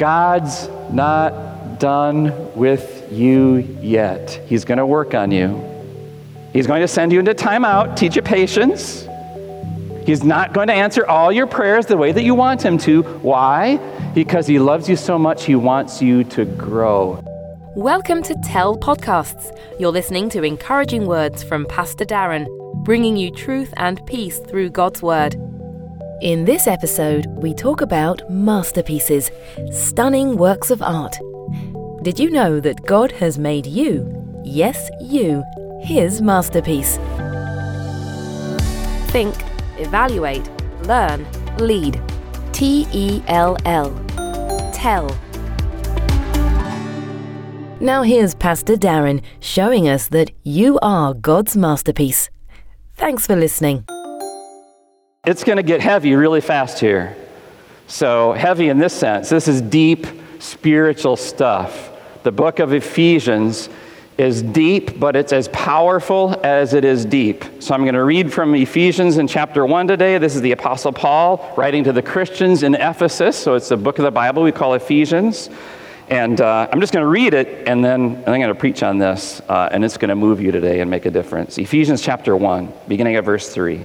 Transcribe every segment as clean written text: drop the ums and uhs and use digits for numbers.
God's not done with you yet. He's going to work on you. He's going to send you into timeout, teach you patience. He's not going to answer all your prayers the way that you want him to. Why? Because he loves you so much, he wants you to grow. Welcome to Tell Podcasts. You're listening to encouraging words from Pastor Darren, bringing you truth and peace through God's Word. In this episode, we talk about masterpieces, stunning works of art. Did you know that God has made you, yes, you, his masterpiece? Think, evaluate, learn, lead. T-E-L-L. Tell. Now here's Pastor Darren showing us that you are God's masterpiece. Thanks for listening. It's going to get heavy really fast here. So heavy in this sense. This is deep spiritual stuff. The book of Ephesians is deep, but it's as powerful as it is deep. So I'm going to read from Ephesians in chapter 1 today. This is the Apostle Paul writing to the Christians in Ephesus. So it's the book of the Bible we call Ephesians. And I'm just going to read it, and then I'm going to preach on this, and it's going to move you today and make a difference. Ephesians chapter 1, beginning at verse 3.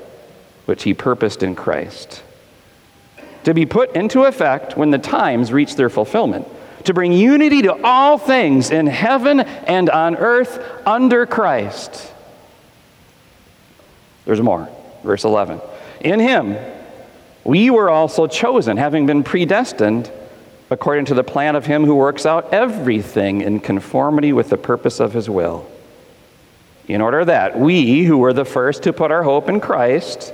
which he purposed in Christ, to be put into effect when the times reach their fulfillment, to bring unity to all things in heaven and on earth under Christ. There's more. Verse 11. In him, we were also chosen, having been predestined, according to the plan of him who works out everything in conformity with the purpose of his will, in order that we, who were the first to put our hope in Christ,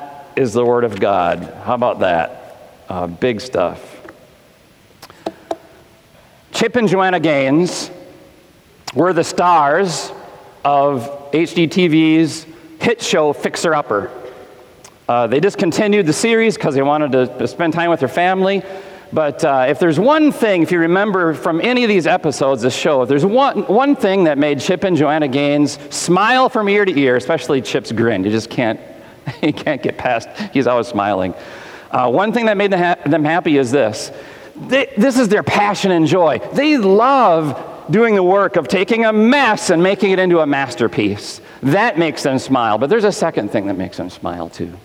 is the word of God. How about that? Big stuff. Chip and Joanna Gaines were the stars of HGTV's hit show Fixer Upper. They discontinued the series because they wanted to spend time with their family. But if there's one thing, if you remember from any of these episodes, this show, if there's one thing that made Chip and Joanna Gaines smile from ear to ear, especially Chip's grin, you can't get past, he's always smiling. One thing that made them happy is this. This is their passion and joy. They love doing the work of taking a mess and making it into a masterpiece. That makes them smile. But there's a second thing that makes them smile too.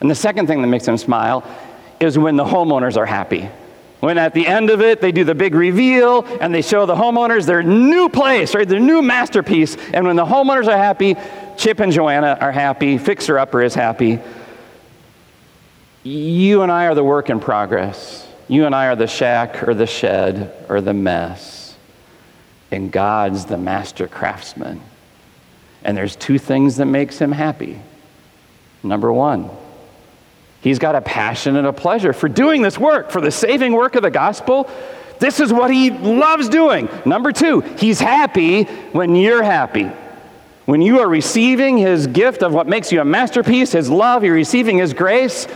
And the second thing that makes them smile is when the homeowners are happy. When at the end of it, they do the big reveal and they show the homeowners their new place, right? Their new masterpiece. And when the homeowners are happy, Chip and Joanna are happy, Fixer Upper is happy. You and I are the work in progress. You and I are the shack or the shed or the mess. And God's the master craftsman. And there's two things that makes him happy. Number one, he's got a passion and a pleasure for doing this work, for the saving work of the gospel. This is what he loves doing. Number two, he's happy when you're happy. When you are receiving his gift of what makes you a masterpiece, his love, you're receiving his grace,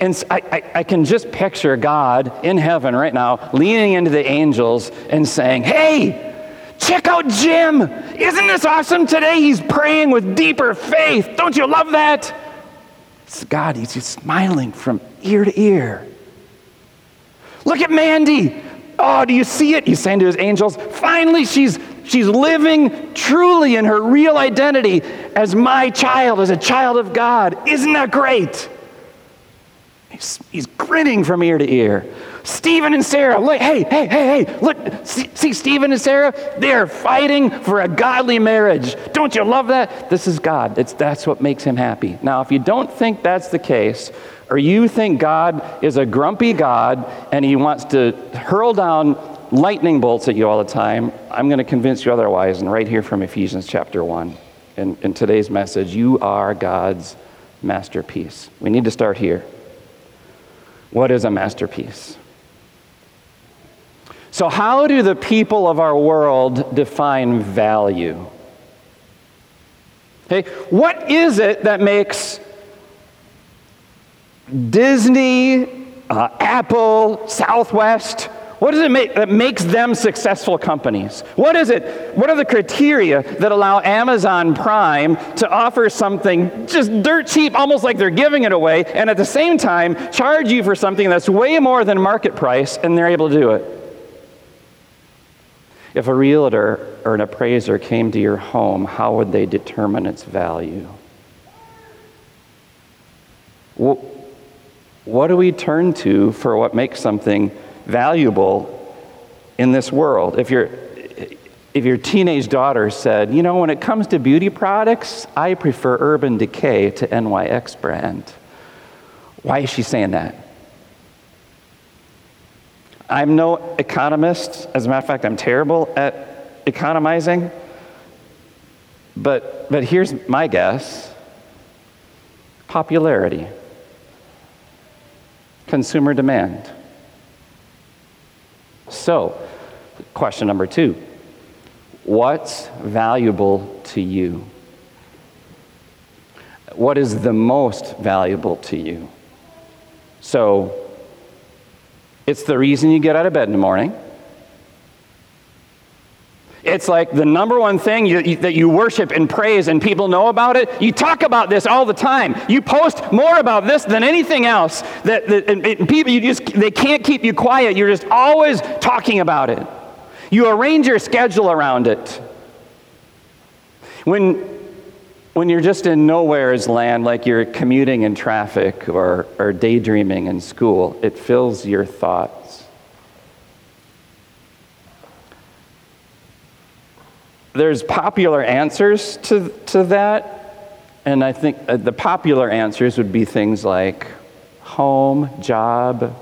And I can just picture God in heaven right now leaning into the angels and saying, "Hey, check out Jim. Isn't this awesome today? He's praying with deeper faith. Don't you love that?" It's God. He's just smiling from ear to ear. "Look at Mandy. Oh, do you see it?" He's saying to his angels. "Finally, she's living truly in her real identity as my child, as a child of God. Isn't that great?" He's grinning from ear to ear. "Stephen and Sarah, look, hey, look, see Stephen and Sarah? They're fighting for a godly marriage. Don't you love that?" This is God. That's what makes him happy. Now, if you don't think that's the case, or you think God is a grumpy God and he wants to hurl down lightning bolts at you all the time, I'm going to convince you otherwise. And right here from Ephesians chapter 1, in today's message, you are God's masterpiece. We need to start here. What is a masterpiece? So how do the people of our world define value? Okay, what is it that makes Disney, Apple, Southwest, what does it make that makes them successful companies? What is it? What are the criteria that allow Amazon Prime to offer something just dirt cheap, almost like they're giving it away, and at the same time charge you for something that's way more than market price, and they're able to do it? If a realtor or an appraiser came to your home, how would they determine its value? What do we turn to for what makes something valuable in this world? If your teenage daughter said, "You know, when it comes to beauty products, I prefer Urban Decay to NYX brand," why is she saying that? I'm no economist. As a matter of fact, I'm terrible at economizing. But here's my guess. Popularity. Consumer demand. So, question number 2. What's valuable to you? What is the most valuable to you? So, it's the reason you get out of bed in the morning. It's like the number one thing that you worship and praise, and people know about it. You talk about this all the time. You post more about this than anything else. And people, they can't keep you quiet. You're just always talking about it. You arrange your schedule around it. When you're just in nowhere's land, like you're commuting in traffic or daydreaming in school, it fills your thoughts. There's popular answers to that, and I think the popular answers would be things like home, job,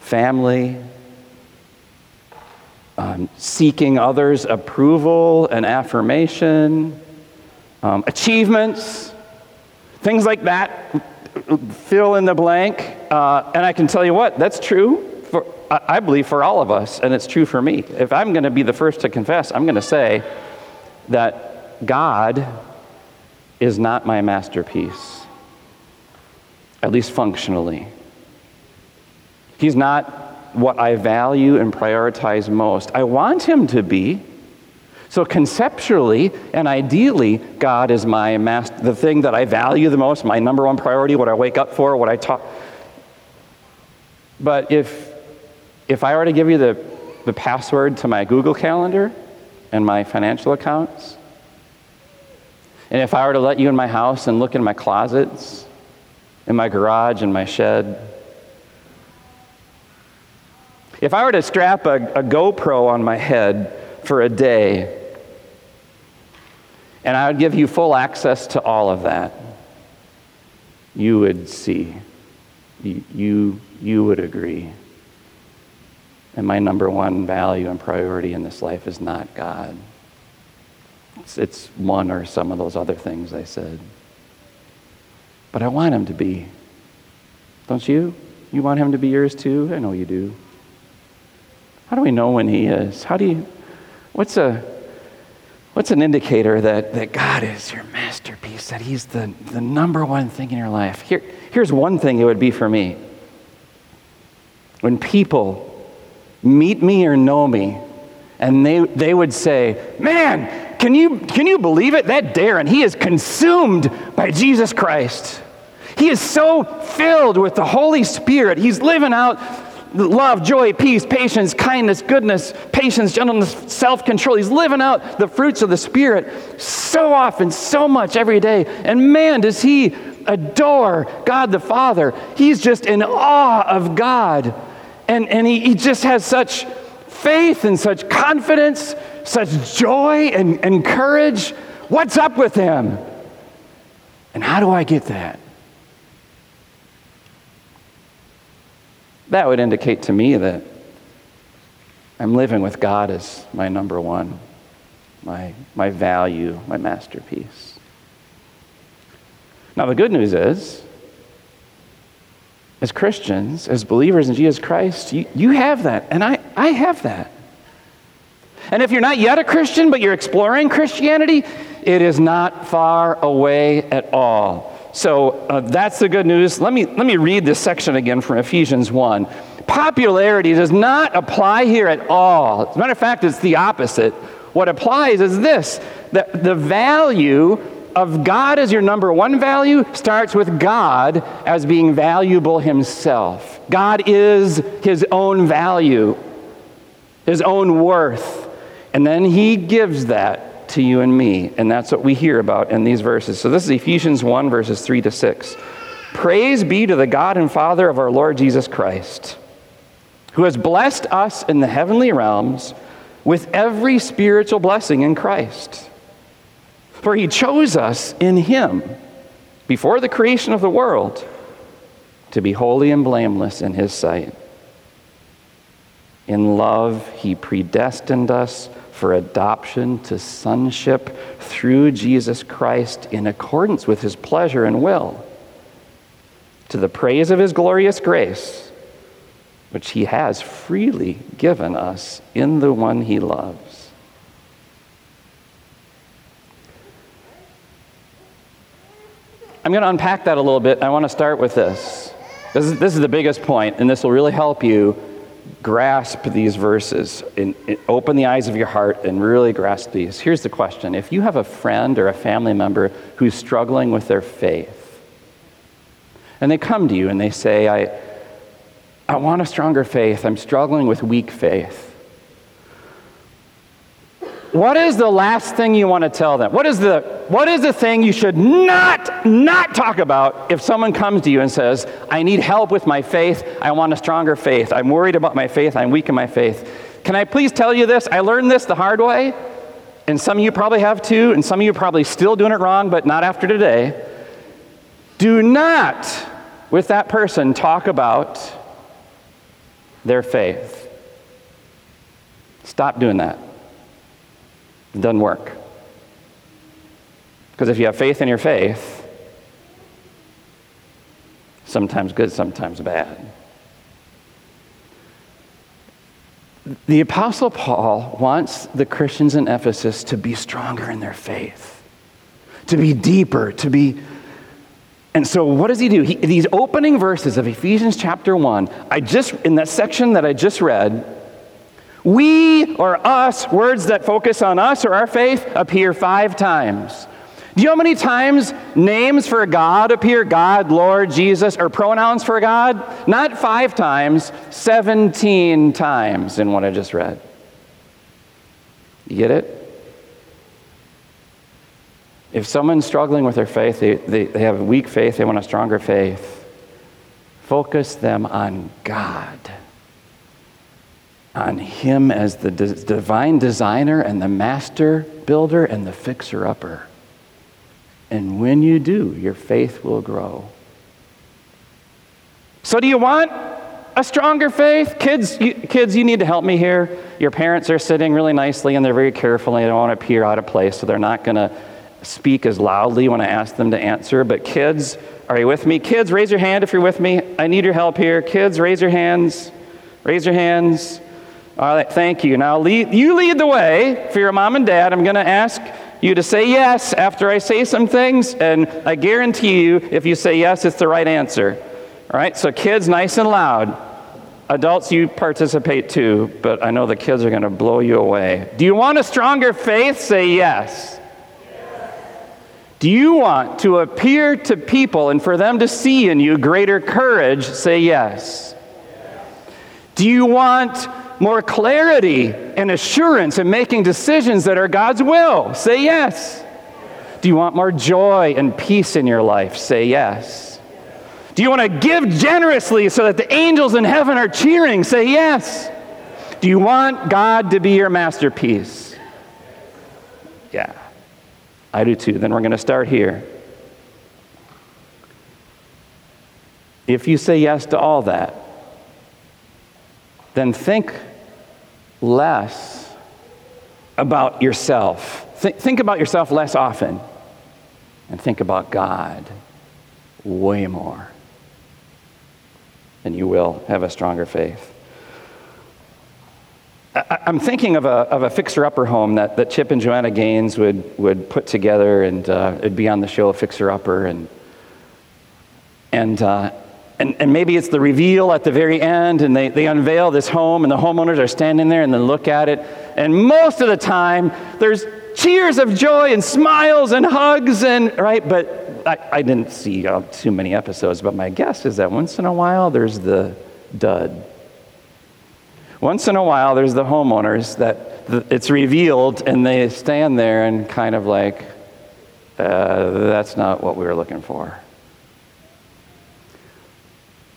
family, seeking others' approval and affirmation, achievements, things like that, fill in the blank. And I can tell you what, that's true, I believe, for all of us, and it's true for me. If I'm going to be the first to confess, I'm going to say that God is not my masterpiece, at least functionally. He's not what I value and prioritize most. I want him to be. So conceptually and ideally, God is my master, the thing that I value the most, my number one priority, what I wake up for, what I talk. But if I were to give you the password to my Google Calendar and my financial accounts, and if I were to let you in my house and look in my closets, in my garage, in my shed, if I were to strap a GoPro on my head for a day, and I would give you full access to all of that, you would see, you would agree, and my number one value and priority in this life is not God. It's one or some of those other things I said. But I want him to be. Don't you? You want him to be yours too? I know you do. How do we know when he is? How do you? What's a What's an indicator that God is your masterpiece, that he's the number one thing in your life? Here's one thing it would be for me. When people meet me or know me, and they would say, man, can you believe it? That Darren, he is consumed by Jesus Christ. He is so filled with the Holy Spirit. He's living out love, joy, peace, patience, kindness, goodness, patience, gentleness, self-control. He's living out the fruits of the Spirit so often, so much every day. And man, does he adore God the Father. He's just in awe of God. And he just has such faith and such confidence, such joy and courage. What's up with him? And how do I get that? That would indicate to me that I'm living with God as my number one, my value, my masterpiece. Now the good news is, as Christians, as believers in Jesus Christ, you have that, and I have that. And if you're not yet a Christian, but you're exploring Christianity, it is not far away at all. So that's the good news. Let me read this section again from Ephesians 1. Popularity does not apply here at all. As a matter of fact, it's the opposite. What applies is this, that the value of God as your number one value starts with God as being valuable himself. God is his own value, his own worth. And then he gives that to you and me, and that's what we hear about in these verses. So this is Ephesians 1, verses 3-6. Praise be to the God and Father of our Lord Jesus Christ, who has blessed us in the heavenly realms with every spiritual blessing in Christ. For he chose us in him before the creation of the world to be holy and blameless in his sight. In love, he predestined us for adoption to sonship through Jesus Christ in accordance with his pleasure and will, to the praise of his glorious grace, which he has freely given us in the one he loves. I'm going to unpack that a little bit. I want to start with this. This is the biggest point, and this will really help you grasp these verses and open the eyes of your heart and really grasp these. Here's the question. If you have a friend or a family member who's struggling with their faith, and they come to you and they say, I want a stronger faith. I'm struggling with weak faith. What is the last thing you want to tell them? What is the thing you should not talk about if someone comes to you and says, I need help with my faith, I want a stronger faith, I'm worried about my faith, I'm weak in my faith. Can I please tell you this? I learned this the hard way, and some of you probably have too, and some of you are probably still doing it wrong, but not after today. Do not, with that person, talk about their faith. Stop doing that. It doesn't work. Because if you have faith in your faith, sometimes good, sometimes bad. The Apostle Paul wants the Christians in Ephesus to be stronger in their faith, to be deeper, to be... And so what does he do? These opening verses of Ephesians chapter 1, in that section that I just read, we or us, words that focus on us or our faith, appear 5 times. Do you know how many times names for God appear? God, Lord, Jesus, or pronouns for God? Not 5 times, 17 times in what I just read. You get it? If someone's struggling with their faith, they have a weak faith, they want a stronger faith, focus them on God. On him as the divine designer and the master builder and the fixer upper. And when you do, your faith will grow. So do you want a stronger faith? Kids, you need to help me here. Your parents are sitting really nicely and they're very careful and they don't want to appear out of place, so they're not going to speak as loudly when I ask them to answer. But kids, are you with me? Kids, raise your hand if you're with me. I need your help here. Kids, raise your hands. All right, thank you. Now you lead the way for your mom and dad. I'm going to ask you to say yes after I say some things, and I guarantee you, if you say yes, it's the right answer. All right, so kids, nice and loud. Adults, you participate too, but I know the kids are going to blow you away. Do you want a stronger faith? Say yes. Do you want to appear to people and for them to see in you greater courage? Say yes. Do you want more clarity and assurance in making decisions that are God's will? Say yes. Do you want more joy and peace in your life? Say yes. Do you want to give generously so that the angels in heaven are cheering? Say yes. Do you want God to be your masterpiece? Yeah, I do too. Then we're going to start here. If you say yes to all that, then think less about yourself. Think about yourself less often, and think about God way more. And you will have a stronger faith. I'm thinking of a Fixer Upper home that Chip and Joanna Gaines would put together, and it'd be on the show Fixer Upper, and maybe it's the reveal at the very end, and they unveil this home, and the homeowners are standing there and they look at it. And most of the time, there's cheers of joy and smiles and hugs, and right? But I didn't see too many episodes, but my guess is that once in a while, there's the dud. Once in a while, there's the homeowners that it's revealed, and they stand there and kind of like, that's not what we were looking for.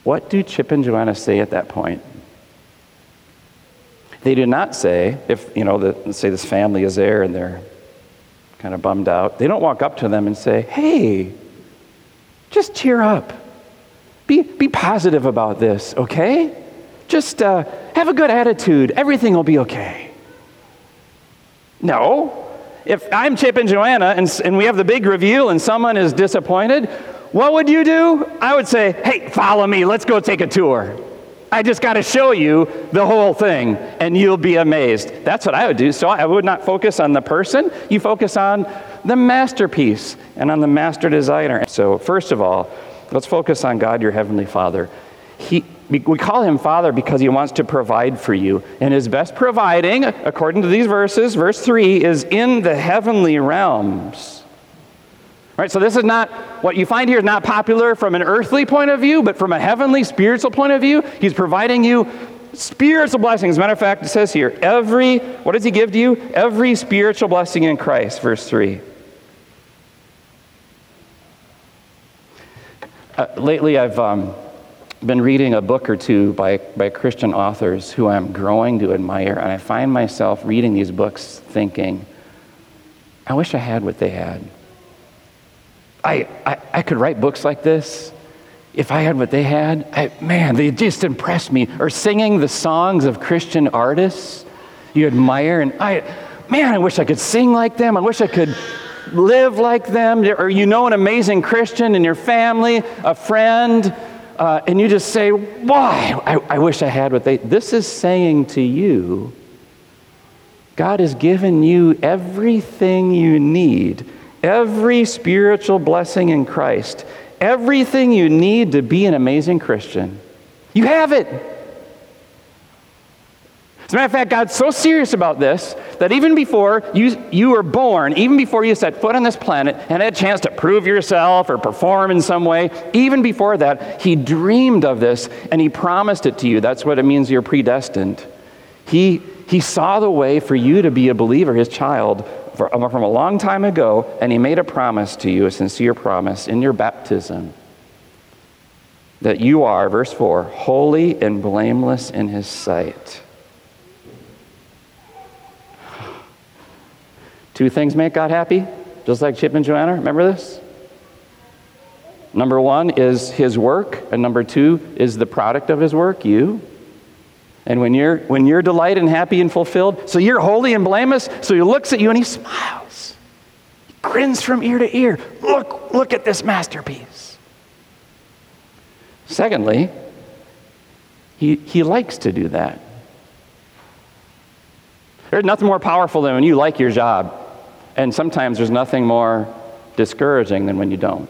What do Chip and Joanna say at that point? They do not say, say this family is there and they're kind of bummed out. They don't walk up to them and say, hey, just cheer up. Be positive about this, okay? Just have a good attitude. Everything will be okay. No. If I'm Chip and Joanna and we have the big reveal and someone is disappointed, what would you do? I would say, hey, follow me. Let's go take a tour. I just got to show you the whole thing, and you'll be amazed. That's what I would do. So I would not focus on the person. You focus on the masterpiece and on the master designer. So first of all, let's focus on God, your heavenly Father. We call him Father because he wants to provide for you. And his best providing, according to these verses, verse 3, is in the heavenly realms. Right, so this is not, what you find here is not popular from an earthly point of view, but from a heavenly, spiritual point of view, he's providing you spiritual blessings. As a matter of fact, it says here, what does he give to you? Every spiritual blessing in Christ, verse 3. Lately, I've been reading a book or two by Christian authors who I'm growing to admire, and I find myself reading these books thinking, I wish I had what they had. I could write books like this. If I had what they had, they just impressed me. Or singing the songs of Christian artists you admire, and I wish I could sing like them. I wish I could live like them. Or you know an amazing Christian in your family, a friend, and you just say, why? I wish I had what they... This is saying to you, God has given you everything you need. Every spiritual blessing in Christ, everything you need to be an amazing Christian, you have it. As a matter of fact, God's so serious about this that even before you were born, even before you set foot on this planet and had a chance to prove yourself or perform in some way, even before that, he dreamed of this and he promised it to you. That's what it means you're predestined. He saw the way for you to be a believer, his child, from a long time ago, and he made a promise to you, a sincere promise, in your baptism, that you are, verse 4, holy and blameless in his sight. Two things make God happy, just like Chip and Joanna. Remember this? Number one is his work, and number two is the product of his work, you. And when you're delighted and happy and fulfilled, so you're holy and blameless, so he looks at you and he smiles. He grins from ear to ear. Look at this masterpiece. Secondly, he likes to do that. There's nothing more powerful than when you like your job. And sometimes there's nothing more discouraging than when you don't.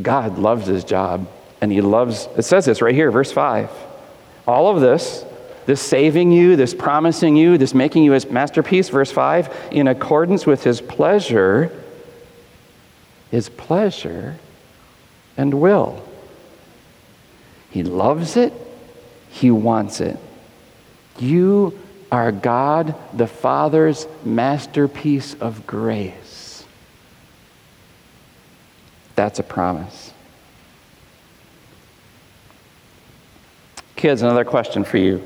God loves his job, and he loves, it says this right here, verse 5. All of this, this saving you, this promising you, this making you his masterpiece, verse 5, in accordance with his pleasure and will. He loves it. He wants it. You are God the Father's masterpiece of grace. That's a promise. Kids, another question for you.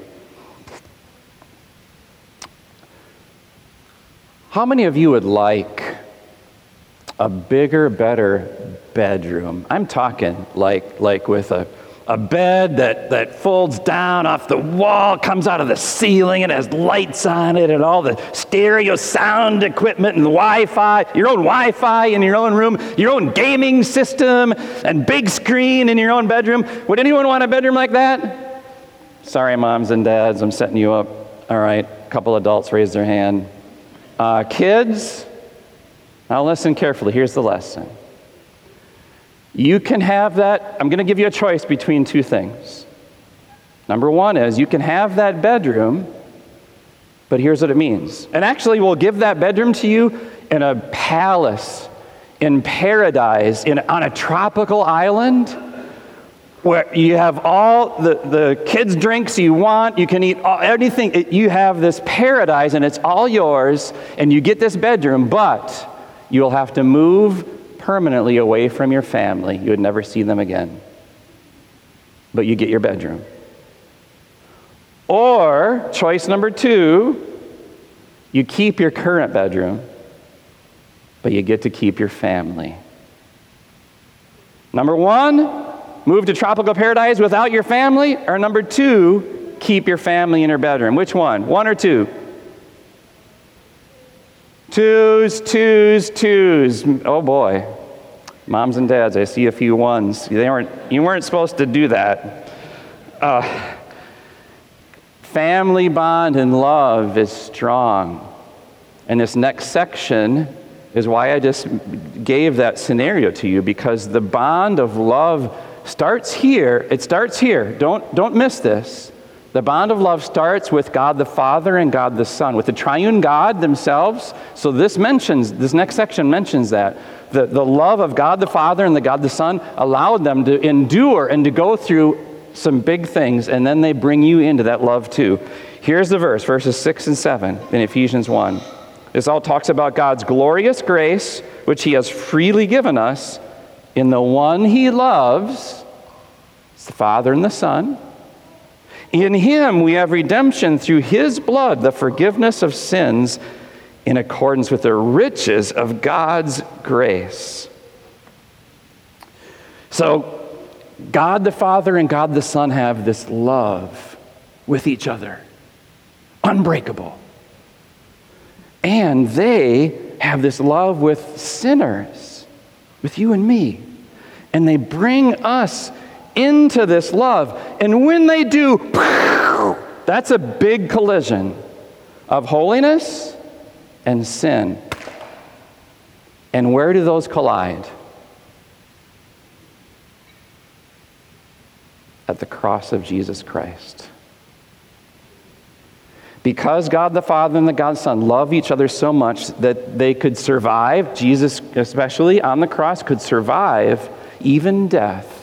How many of you would like a bigger, better bedroom? I'm talking like with a bed that folds down off the wall, comes out of the ceiling, and has lights on it and all the stereo sound equipment and Wi-Fi, your own Wi-Fi in your own room, your own gaming system and big screen in your own bedroom. Would anyone want a bedroom like that? Sorry, moms and dads, I'm setting you up. All right, a couple adults raised their hand. Kids, now listen carefully. Here's the lesson. You can have that. I'm going to give you a choice between two things. Number one is you can have that bedroom, but here's what it means. And actually, we'll give that bedroom to you in a palace, in paradise, on a tropical island where you have all the kids' drinks you want. You can eat anything. You have this paradise, and it's all yours, and you get this bedroom, but you'll have to move permanently away from your family. You would never see them again. But you get your bedroom. Or, choice number two, you keep your current bedroom, but you get to keep your family. Number one, move to tropical paradise without your family. Or number two, keep your family in your bedroom. Which one? One or two? Twos. Oh boy. Moms and dads, I see a few ones. You weren't supposed to do that. Family bond and love is strong. And this next section is why I just gave that scenario to you, because the bond of love starts here. It starts here. Don't miss this. The bond of love starts with God the Father and God the Son, with the triune God themselves. So this next section mentions that. The love of God the Father and the God the Son allowed them to endure and to go through some big things, and then they bring you into that love too. Here's the verse, verses 6 and 7 in Ephesians 1. This all talks about God's glorious grace, which he has freely given us in the one he loves. It's the Father and the Son. In him we have redemption through his blood, the forgiveness of sins in accordance with the riches of God's grace. So, God the Father and God the Son have this love with each other, unbreakable. And they have this love with sinners, with you and me. And they bring us into this love. And when they do, that's a big collision of holiness and sin. And where do those collide? At the cross of Jesus Christ. Because God the Father and the God the Son love each other so much that they could survive, Jesus especially on the cross could survive even death.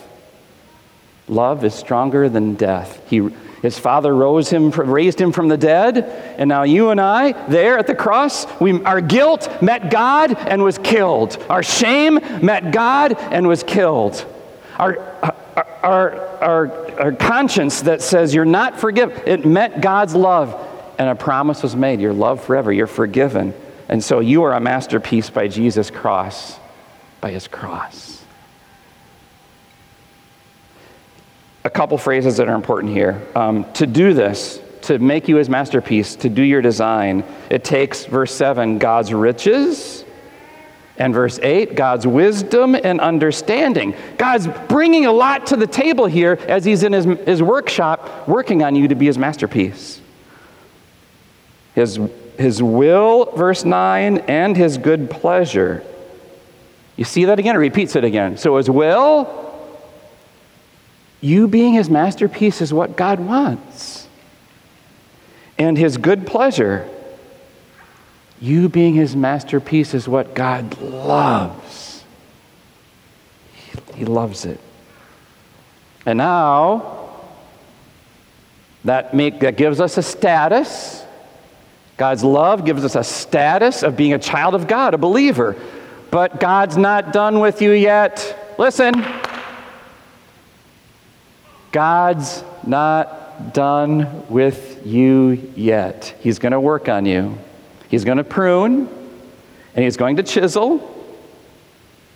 Love is stronger than death. His Father raised him from the dead, and now you and I, there at the cross, our guilt met God and was killed. Our shame met God and was killed. Our conscience that says you're not forgiven, it met God's love, and a promise was made. You're loved forever. You're forgiven. And so you are a masterpiece by Jesus' cross, by his cross. A couple phrases that are important here. To do this, to make you his masterpiece, to do your design, it takes, verse 7, God's riches, and verse 8, God's wisdom and understanding. God's bringing a lot to the table here as he's in his workshop working on you to be his masterpiece. His will, verse 9, and his good pleasure. You see that again? It repeats it again. So his will, you being his masterpiece, is what God wants. And his good pleasure, you being his masterpiece, is what God loves. He loves it. And now, that gives us a status. God's love gives us a status of being a child of God, a believer. But God's not done with you yet. Listen. God's not done with you yet. He's going to work on you. He's going to prune, and he's going to chisel.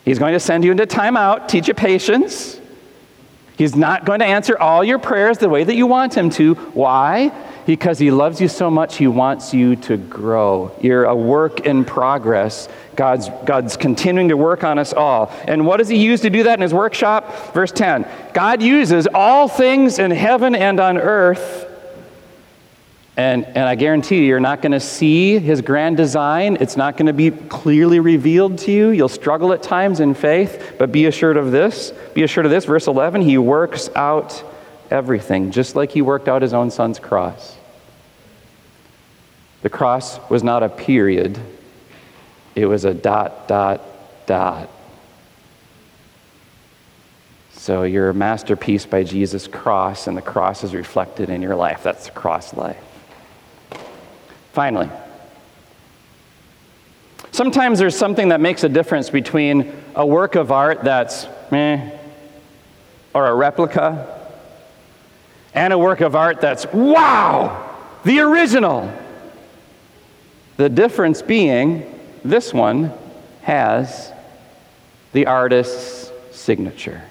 He's going to send you into timeout, teach you patience. He's not going to answer all your prayers the way that you want him to. Why? Because he loves you so much, he wants you to grow. You're a work in progress. God's continuing to work on us all. And what does he use to do that in his workshop? Verse 10, God uses all things in heaven and on earth. And I guarantee you're not going to see his grand design. It's not going to be clearly revealed to you. You'll struggle at times in faith, but be assured of this. Be assured of this, verse 11, he works out everything, just like he worked out his own son's cross. The cross was not a period. It was a dot, dot, dot. So you're a masterpiece by Jesus' cross, and the cross is reflected in your life. That's the cross life. Finally, sometimes there's something that makes a difference between a work of art that's meh, or a replica, and a work of art that's wow, the original. The difference being, this one has the artist's signature.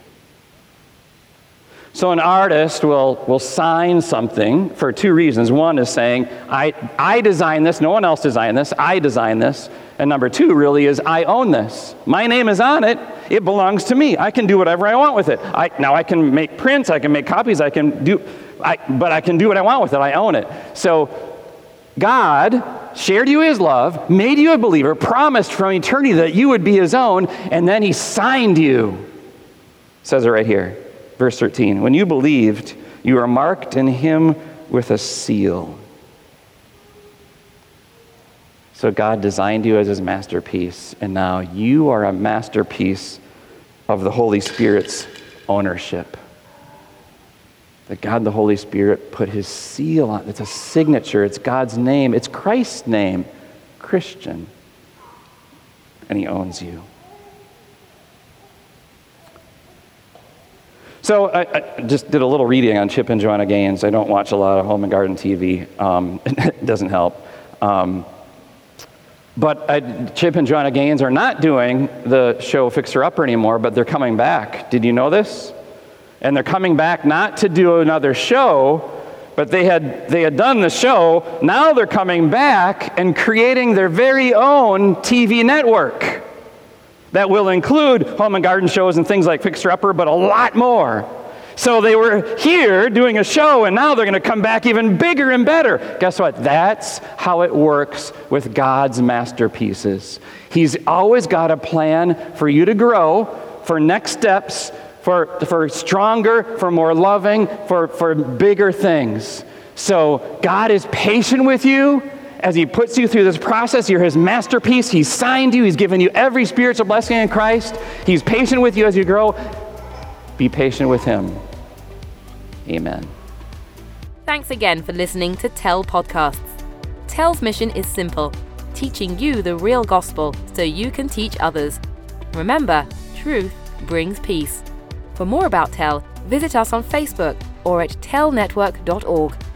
So an artist will sign something for two reasons. One is saying, I designed this, no one else designed this, I designed this. And number two really is, I own this. My name is on it, it belongs to me. I can do whatever I want with it. Now I can make prints, I can make copies, but I can do what I want with it, I own it. So God shared you his love, made you a believer, promised from eternity that you would be his own, and then he signed you. It says it right here. Verse 13, when you believed, you were marked in him with a seal. So God designed you as his masterpiece, and now you are a masterpiece of the Holy Spirit's ownership. That God the Holy Spirit put his seal on. It's a signature. It's God's name. It's Christ's name, Christian. And he owns you. So I just did a little reading on Chip and Joanna Gaines. I don't watch a lot of Home and Garden TV. It doesn't help. But Chip and Joanna Gaines are not doing the show Fixer Upper anymore, but they're coming back. Did you know this? And they're coming back not to do another show, but they had done the show. Now they're coming back and creating their very own TV network. That will include Home and Garden shows and things like Fixer Upper, but a lot more. So they were here doing a show, and now they're going to come back even bigger and better. Guess what? That's how it works with God's masterpieces. He's always got a plan for you to grow, for next steps, for stronger, for more loving, for bigger things. So God is patient with you. As he puts you through this process, you're his masterpiece. He's signed you. He's given you every spiritual blessing in Christ. He's patient with you as you grow. Be patient with him. Amen. Thanks again for listening to Tell Podcasts. Tell's mission is simple, teaching you the real gospel so you can teach others. Remember, truth brings peace. For more about Tell, visit us on Facebook or at tellnetwork.org.